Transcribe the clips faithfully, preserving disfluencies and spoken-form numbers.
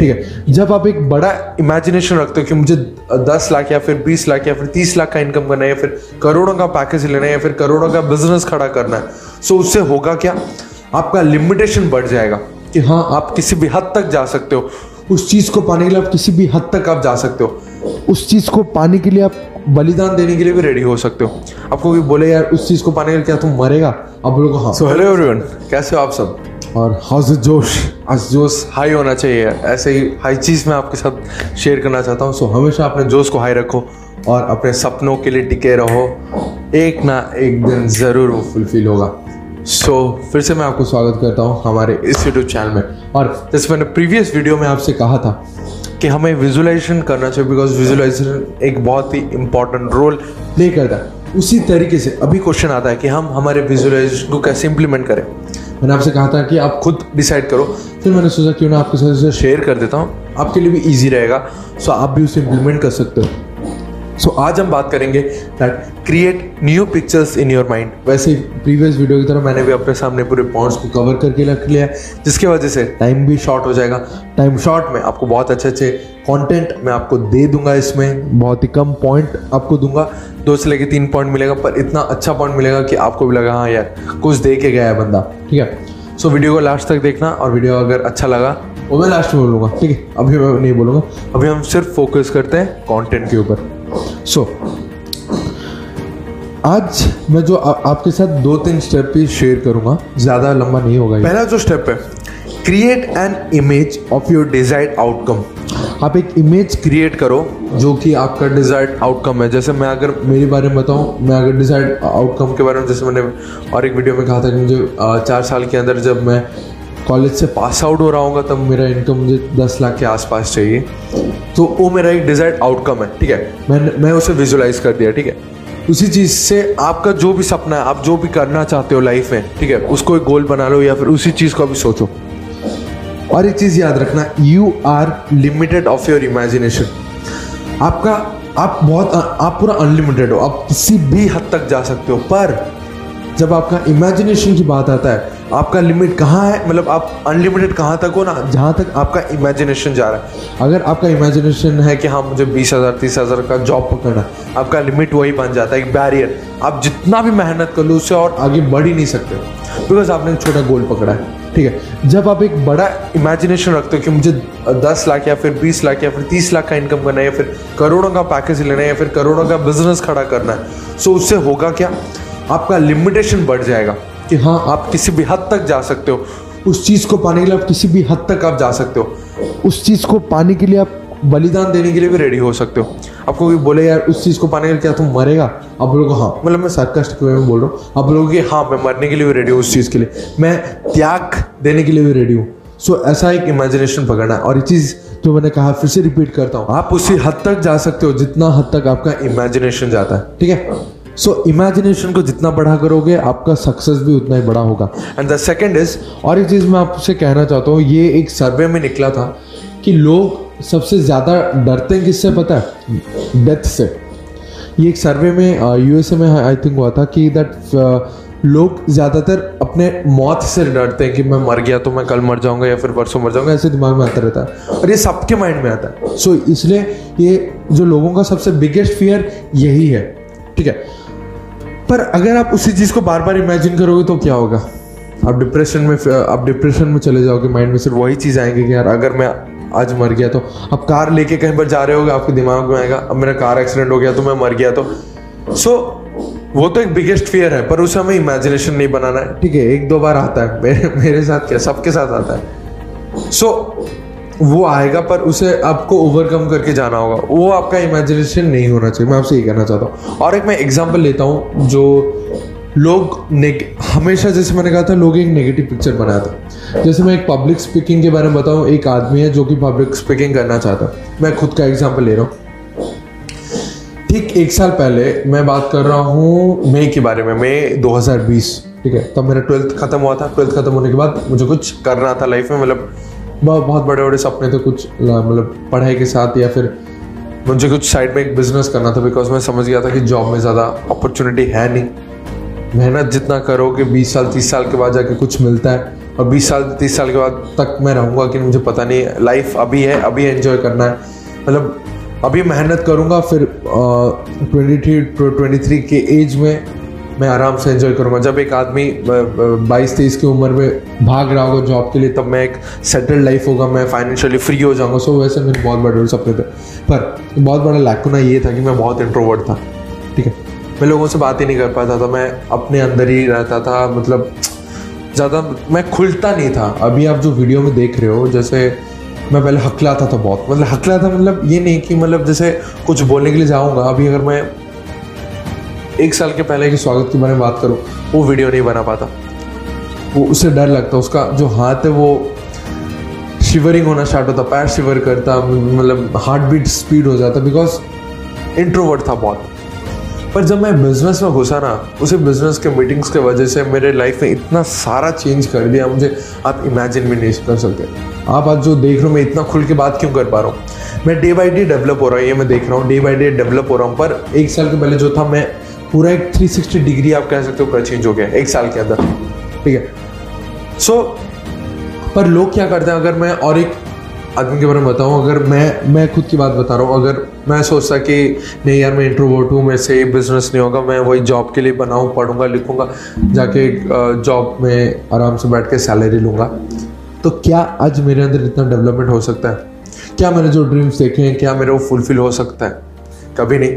ठीक है। जब आप एक बड़ा इमेजिनेशन रखते हो कि मुझे दस लाख या फिर बीस लाख या फिर तीस लाख का इनकम करना है या फिर करोड़ों का पैकेज लेना है या फिर करोड़ों का बिजनेस खड़ा करना है, सो उससे होगा क्या, आपका लिमिटेशन बढ़ जाएगा कि हाँ आप किसी भी हद तक जा सकते हो। उस चीज़ को पाने के लिए आप किसी भी हद तक आप जा सकते हो, उस चीज़ को पाने के लिए आप बलिदान देने के लिए भी रेडी हो सकते हो। आपको भी बोले यार उस चीज़ को पाने के लिए क्या तुम मरेगा, आप बोलोगे हाँ। सो हेलो एवरीवन, कैसे हो आप सब और हाउस जोश, आज जोश हाई होना चाहिए, ऐसे ही हाई चीज़ मैं आपके साथ शेयर करना चाहता हूँ। सो हमेशा अपने जोश को हाई रखो और अपने सपनों के लिए टिके रहो, एक ना एक दिन ज़रूर वो फुलफिल होगा। सो so, फिर से मैं आपको स्वागत करता हूँ हमारे इस यूट्यूब चैनल में। और जैसे मैंने प्रीवियस वीडियो में आपसे कहा था कि हमें विजुलाइजेशन करना चाहिए बिकॉज विजुलाइजेशन एक बहुत ही इम्पॉर्टेंट रोल प्ले करता है। उसी तरीके से अभी क्वेश्चन आता है कि हम हमारे विजुलाइजेशन को कैसे इम्प्लीमेंट करें। मैंने आपसे कहा था कि आप खुद डिसाइड करो, फिर मैंने सोचा क्यों ना आपके साथ शेयर कर देता हूँ, आपके लिए भी ईजी रहेगा। सो so, आप भी उसे इम्प्लीमेंट कर सकते हो। सो so, आज हम बात करेंगे that create new pictures in your mind. वैसे प्रीवियस वीडियो की तरह मैंने भी अपने सामने पूरे पॉइंट्स को कवर करके रख लिया है, जिसके वजह से टाइम भी शॉर्ट हो जाएगा। टाइम शॉर्ट में आपको बहुत अच्छे अच्छे कंटेंट मैं आपको दे दूंगा, इसमें बहुत ही कम पॉइंट आपको दूंगा, दो से लेकर तीन पॉइंट मिलेगा, पर इतना अच्छा पॉइंट मिलेगा कि आपको भी लगा हाँ यार कुछ दे के गया है बंदा। ठीक है, सो वीडियो को लास्ट तक देखना और वीडियो अगर अच्छा लगा वो मैं लास्ट में बोलूँगा, ठीक है, अभी मैं नहीं बोलूँगा। अभी हम सिर्फ फोकस करते हैं कॉन्टेंट के ऊपर। सो so, आज मैं जो आ, आपके साथ दो तीन स्टेप ही शेयर करूंगा, ज्यादा लंबा नहीं होगा। पहला जो स्टेप है, create an image of your desired outcome. आप एक इमेज क्रिएट करो जो कि आपका डिजायर्ड आउटकम है। जैसे मैं अगर मेरे बारे में बताऊं, मैं अगर डिजायर्ड आउटकम के बारे में, जैसे मैंने और एक वीडियो में कहा था कि मुझे चार साल के अंदर जब मैं कॉलेज से पास आउट हो रहा होगा तब मेरा इनकम मुझे दस लाख के आसपास चाहिए, तो वो मेरा एक डिजायर्ड आउटकम है। ठीक है, मैं मैं उसे विजुलाइज कर दिया। ठीक है, उसी चीज़ से आपका जो भी सपना है, आप जो भी करना चाहते हो लाइफ में, ठीक है, उसको एक गोल बना लो या फिर उसी चीज़ को अभी सोचो। और एक चीज़ याद रखना, you are limited of your imagination. आपका आप बहुत आप पूरा अनलिमिटेड हो, आप किसी भी हद तक जा सकते हो, पर जब आपका इमेजिनेशन की बात आता है, आपका लिमिट कहाँ है, मतलब आप अनलिमिटेड कहाँ तक हो ना, जहाँ तक आपका इमेजिनेशन जा रहा है। अगर आपका इमेजिनेशन है कि हाँ मुझे बीस हज़ार तीस हज़ार का जॉब पकड़ना है, आपका लिमिट वही बन जाता है, एक बैरियर। आप जितना भी मेहनत कर लो उससे और आगे बढ़ ही नहीं सकते बिकॉज आपने एक छोटा गोल पकड़ा है। ठीक है, जब आप एक बड़ा इमेजिनेशन रखते हो कि मुझे दस लाख या फिर बीस लाख या फिर तीस लाख का इनकम करना है या फिर करोड़ों का पैकेज लेना है या फिर करोड़ों का बिजनेस खड़ा करना है, सो उससे होगा क्या, आपका लिमिटेशन बढ़ जाएगा कि हाँ आप किसी भी हद तक जा सकते हो। उस चीज़ को पाने के लिए आप किसी भी हद तक आप जा सकते हो, उस चीज़ को पाने के लिए आप बलिदान देने के लिए भी रेडी हो सकते हो। आपको कोई बोले यार उस चीज़ को पाने के लिए क्या तुम मरेगा, आप लोगों को हाँ, मतलब मैं सार्कास्टिक वे में बोल रहा हूँ, आप लोगों के हाँ मैं मरने के लिए भी रेडी हूँ, उस चीज़ के लिए मैं त्याग देने के लिए भी रेडी हूँ। सो so, ऐसा एक इमेजिनेशन पकड़ना है। और ये चीज़ जो मैंने कहा फिर से रिपीट करता हूँ, आप उसी हद तक जा सकते हो जितना हद तक आपका इमेजिनेशन जाता है। ठीक है, सो so, इमेजिनेशन को जितना बढ़ा करोगे आपका सक्सेस भी उतना ही बड़ा होगा। एंड द सेकेंड इज, और एक चीज़ मैं आपसे कहना चाहता हूँ, ये एक सर्वे में निकला था कि लोग सबसे ज़्यादा डरते हैं किससे पता है, डेथ से। ये एक सर्वे में यूएसए में आई थिंक हुआ था कि दैट लोग ज़्यादातर अपने मौत से डरते हैं कि मैं मर गया तो मैं कल मर जाऊँगा या फिर परसों मर जाऊँगा, ऐसे दिमाग में आता रहता है और ये सबके माइंड में आता है। सो so, इसलिए ये जो लोगों का सबसे बिगेस्ट फियर यही है। ठीक है, पर अगर आप उसी चीज़ को बार बार इमेजिन करोगे तो क्या होगा, आप डिप्रेशन में आप डिप्रेशन में चले जाओगे। माइंड में सिर्फ वही चीज़ आएंगे कि यार अगर मैं आज मर गया तो, आप कार लेके कहीं पर जा रहे होगे, आपके दिमाग में आएगा अब मेरा कार एक्सीडेंट हो गया तो मैं मर गया तो। सो so, वो तो एक बिगेस्ट फियर है, पर उसे हमें इमेजिनेशन नहीं बनाना है। ठीक है, एक दो बार आता है मेरे मेरे साथ, क्या सबके साथ आता है। सो so, वो आएगा पर उसे आपको ओवरकम करके जाना होगा, वो आपका इमेजिनेशन नहीं होना चाहिए, मैं आपसे ये कहना चाहता हूँ। और एक मैं एग्जांपल लेता हूँ, जो लोग हमेशा, जैसे मैंने कहा था, लोग एक नेगेटिव पिक्चर बनाते हैं। जैसे मैं एक पब्लिक स्पीकिंग के बारे में बताऊँ, एक आदमी है जो कि पब्लिक स्पीकिंग करना चाहता है, मैं खुद का एग्जाम्पल ले रहा हूँ। ठीक एक साल पहले मैं बात कर रहा हूँ मई के बारे में, मई दो हज़ार बीस। ठीक है, तब मेरा ट्वेल्थ खत्म हुआ था। ट्वेल्थ खत्म होने के बाद मुझे कुछ करना था लाइफ में, मतलब बहुत बड़े बड़े सपने थे कुछ, मतलब पढ़ाई के साथ या फिर मुझे कुछ साइड में एक बिजनेस करना था, बिकॉज मैं समझ गया था कि जॉब में ज़्यादा अपॉर्चुनिटी है नहीं, मेहनत जितना करोगे बीस साल तीस साल के बाद जाके कुछ मिलता है। और बीस साल तीस साल के बाद तक मैं रहूँगा कि मुझे पता नहीं, लाइफ अभी है, अभी एंजॉय करना है, मतलब अभी मेहनत करूँगा, फिर तेईस तेईस के एज में मैं आराम से एंजॉय करूँगा। जब एक आदमी बाईस तेईस की उम्र में भाग रहा होगा जॉब के लिए, तब मैं एक सेटल्ड लाइफ होगा, मैं फाइनेंशियली फ्री हो जाऊँगा। सो वैसे मेरे बहुत बड़े सपने थे, पर बहुत बड़ा लैकुना ये था कि मैं बहुत इंट्रोवर्ट था, ठीक है, मैं लोगों से बात ही नहीं कर पाता था, मैं अपने अंदर ही रहता था, मतलब ज़्यादा मैं खुलता नहीं था। अभी आप जो वीडियो में देख रहे हो, जैसे मैं पहले हकलाता था बहुत, मतलब हकलाता मतलब ये नहीं कि मतलब जैसे कुछ बोलने के लिए जाऊँगा। अभी अगर मैं एक साल के पहले के स्वागत के बारे में बात करूँ, वो वीडियो नहीं बना पाता, वो उससे डर लगता, उसका जो हाथ है वो शिवरिंग होना स्टार्ट होता, पैर शिवर करता, मतलब हार्ट बीट स्पीड हो जाता, बिकॉज इंट्रोवर्ट था बहुत। पर जब मैं बिज़नेस में घुसा ना, उसे बिज़नेस के मीटिंग्स के वजह से मेरे लाइफ में इतना सारा चेंज कर दिया, मुझे आप इमेजिन भी नहीं कर सकते। आप आज जो देख रहे हो, मैं इतना खुल के बात क्यों कर पा रहा हूँ, मैं डे बाई डे डेवलप हो रहा हूँ, ये मैं देख रहा हूँ, डे बाई डे डेवलप हो रहा हूँ। पर एक साल के पहले जो था, मैं पूरा एक तीन सौ साठ डिग्री आप कह सकते हो पूरा चेंज हो गया एक साल के अंदर, ठीक है। सो पर लोग क्या करते हैं, अगर मैं और एक आदमी के बारे में बताऊँ, अगर मैं मैं खुद की बात बता रहा हूँ, अगर मैं सोचता कि नहीं यार मैं इंट्रोवर्ट हूँ, मेरे से बिज़नेस नहीं होगा, मैं वही जॉब के लिए बनाऊँ, पढ़ूँगा, लिखूँगा, जाके जॉब में आराम से बैठ के सैलरी लूँगा, तो क्या आज मेरे अंदर इतना डेवलपमेंट हो सकता है? क्या मैंने जो ड्रीम्स देखे हैं, क्या मेरे वो फुलफिल हो सकता है? कभी नहीं,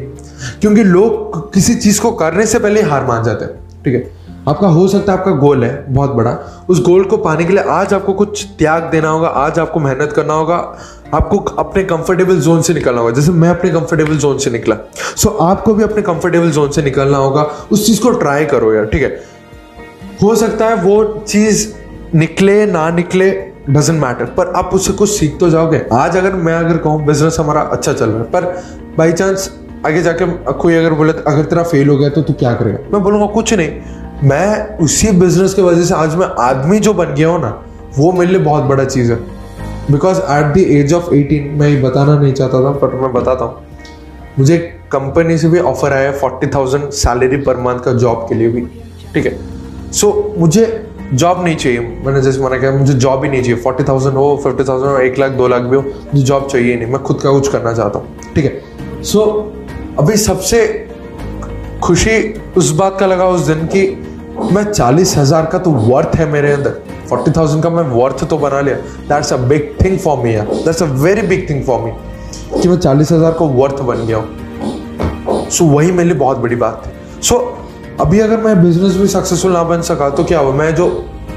क्योंकि लोग किसी चीज़ को करने से पहले हार मान जाते हैं, ठीक है। आपका हो सकता है आपका गोल है बहुत बड़ा, उस गोल को पाने के लिए आज आपको कुछ त्याग देना होगा, आज आपको मेहनत करना होगा, आपको अपने कंफर्टेबल जोन से निकलना होगा, जैसे मैं अपने कंफर्टेबल जोन से निकला। सो आपको भी अपने कंफर्टेबल जोन से निकलना होगा, उस चीज़ को ट्राई करो यार, ठीक है। हो सकता है वो चीज़ निकले ना निकले, डजेंट मैटर, पर आप उससे कुछ सीख तो जाओगे। आज अगर मैं अगर कहूँ बिजनेस हमारा अच्छा चल रहा है, पर बाई चांस आगे जाके कोई अगर बोले अगर तेरा फेल हो गया तो तू क्या करेगा, मैं बोलूँगा कुछ नहीं, मैं उसी बिजनेस की वजह से आज मैं आदमी जो बन गया हूँ ना, वो मेरे लिए बहुत बड़ा चीज़ है। Because at the age of अठारह, मैं ये बताना नहीं चाहता था पर मैं बताता हूँ, मुझे कंपनी से भी ऑफर आया forty thousand salary per month का जॉब के लिए भी, ठीक है। सो मुझे जॉब नहीं चाहिए, मैंने जैसे मना किया, मुझे जॉब ही नहीं चाहिए, फोर्टी थाउजेंड हो, फिफ्टी थाउजेंड हो, एक लाख दो लाख भी हो, मुझे जॉब चाहिए नहीं, मैं खुद का कुछ करना चाहता हूँ, ठीक है। सो अभी सबसे खुशी उस बात का लगा उस दिन की मैं चालीस हज़ार का तो वर्थ है मेरे अंदर, फोर्टी थाउजेंड का मैं वर्थ तो बना लिया, that's a big thing for me यार, that's a very big thing for me कि मैं चालीस हज़ार का वर्थ बन गया हूँ। सो वही मेरे लिए बहुत बड़ी बात है। सो अभी अगर मैं बिजनेस भी सक्सेसफुल ना बन सका तो क्या हुआ, मैं जो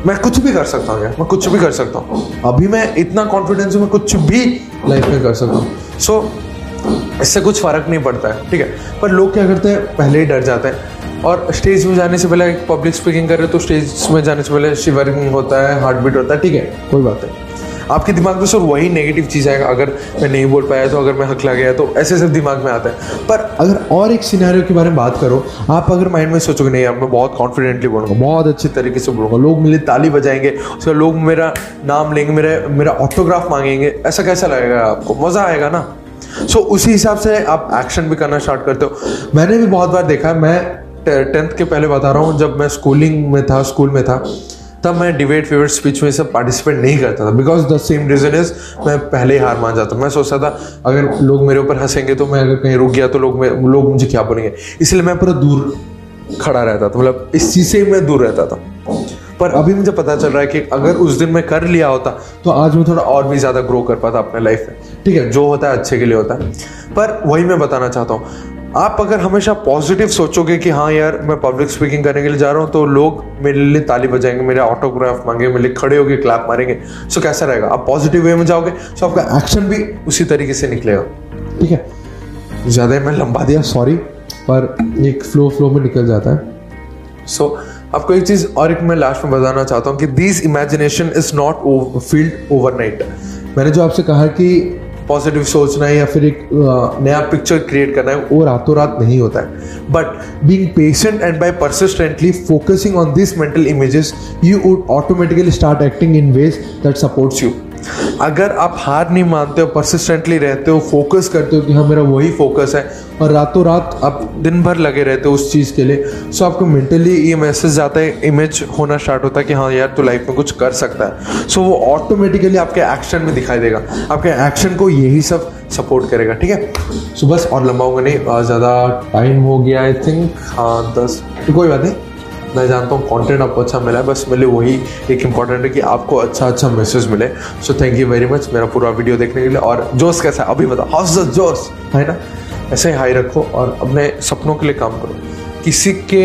मैं कुछ भी कर सकता हूँ यार, मैं कुछ भी कर सकता हूँ, अभी मैं इतना कॉन्फिडेंस हूँ, मैं कुछ भी लाइफ में कर सकता हूँ। सो इससे कुछ फ़र्क नहीं पड़ता है, ठीक है। पर लोग क्या करते हैं, पहले ही डर जाते हैं, और स्टेज में जाने से पहले पब्लिक स्पीकिंग कर रहे हो तो स्टेज में जाने से पहले शिवरिंग होता है, हार्ट बीट होता है, ठीक है, कोई बात नहीं, आपके दिमाग में सिर्फ वही नेगेटिव चीज़ आएगा, अगर मैं नहीं बोल पाया तो, अगर मैं हकला गया तो, ऐसे सब दिमाग में आता है। पर अगर और एक सिनेरियो के बारे में बात करो, आप अगर माइंड में सोचोगे नहीं यार मैं बहुत कॉन्फिडेंटली बोलूँगा, बहुत अच्छे तरीके से बोलूँगा, लोग मेरे ताली बजाएंगे, उसका लोग मेरा नाम लेंगे, मेरा मेरा ऑटोग्राफ मांगेंगे, ऐसा कैसा लगेगा आपको? मज़ा आएगा ना। सो so, उसी हिसाब से आप एक्शन भी करना स्टार्ट करते हो। मैंने भी बहुत बार देखा है, मैं टेंथ के पहले बता रहा हूँ, जब मैं स्कूलिंग में था स्कूल में था तब मैं डिबेट फेवरेट स्पीच में सब पार्टिसिपेट नहीं करता था, because the same reason is मैं पहले हार मान जाता। मैं सोचता था अगर लोग मेरे ऊपर हंसेंगे तो मैं अगर कहीं रुक गया तो लोग लोग मुझे क्या बोलेंगे, इसलिए मैं पूरा दूर खड़ा रहता था, मतलब इस चीज़ से मैं दूर रहता था। पर अभी मुझे पता चल रहा है कि अगर उस दिन मैं कर लिया होता तो आज मैं थोड़ा और भी ज़्यादा ग्रो कर पाता अपने लाइफ में, ठीक है। जो होता है अच्छे के लिए होता है। पर वही मैं बताना चाहता हूँ, आप अगर हमेशा पॉजिटिव सोचोगे कि हाँ यार मैं पब्लिक स्पीकिंग करने के लिए जा रहा हूँ तो लोग मेरे लिए ताली बजाएंगे, मेरा ऑटोग्राफ मांगे, मेरे लिए खड़े होकर क्लैप मारेंगे, सो कैसा रहेगा? आप पॉजिटिव वे में जाओगे, सो आपका एक्शन भी उसी तरीके से निकलेगा, ठीक है। ज़्यादा मैं लंबा दिया, सॉरी, पर एक फ्लो फ्लो में निकल जाता है। सो so, आपको एक चीज़ और एक मैं लास्ट में बताना चाहता हूँ कि this imagination is not field overnight. मैंने जो आपसे कहा कि पॉजिटिव सोचना है या फिर एक नया पिक्चर क्रिएट करना है, वो रातों रात नहीं होता है, but being patient and by persistently focusing on this mental images you would automatically start acting in ways that supports you. अगर आप हार नहीं मानते हो, परसिस्टेंटली रहते हो, फोकस करते हो कि हाँ मेरा वही फोकस है, और रातों रात आप दिन भर लगे रहते हो उस चीज़ के लिए, सो आपको मेंटली ये मैसेज आता है, इमेज होना स्टार्ट होता है कि हाँ यार तू लाइफ में कुछ कर सकता है। सो वो ऑटोमेटिकली आपके एक्शन में दिखाई देगा, आपके एक्शन को यही सब सपोर्ट करेगा। ठीक है, सो बस और लंबा होगा नहीं, ज़्यादा टाइम हो गया आई थिंक। हाँ दस, कोई बात नहीं, मैं जानता हूँ कंटेंट आपको अच्छा मिला है, बस मिले वही एक इंपॉर्टेंट है कि आपको अच्छा अच्छा मैसेज मिले। So thank you very much मेरा पूरा वीडियो देखने के लिए। और जोश कैसा है अभी बताओ, हौसला जोश है ना, ऐसे हाई रखो और अपने सपनों के लिए काम करो। किसी के,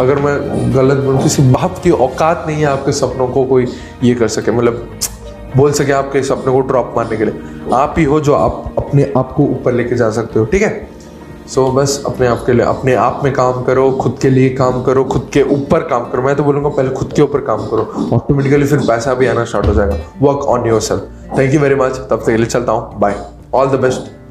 अगर मैं गलत बोलूँ, किसी बाप की औकात नहीं है आपके सपनों को कोई ये कर सके, मतलब बोल सके आपके सपनों को ड्रॉप मारने के लिए। आप ही हो जो आप अपने आप को ऊपर लेके जा सकते हो। ठीक है, सो so, बस अपने आप के लिए, अपने आप में काम करो, खुद के लिए काम करो, खुद के ऊपर काम करो। मैं तो बोलूँगा पहले खुद के ऊपर काम करो, ऑटोमेटिकली फिर पैसा भी आना स्टार्ट हो जाएगा। Work on yourself. Thank you very much, तब तक के लिए चलता हूँ, बाय, ऑल द बेस्ट।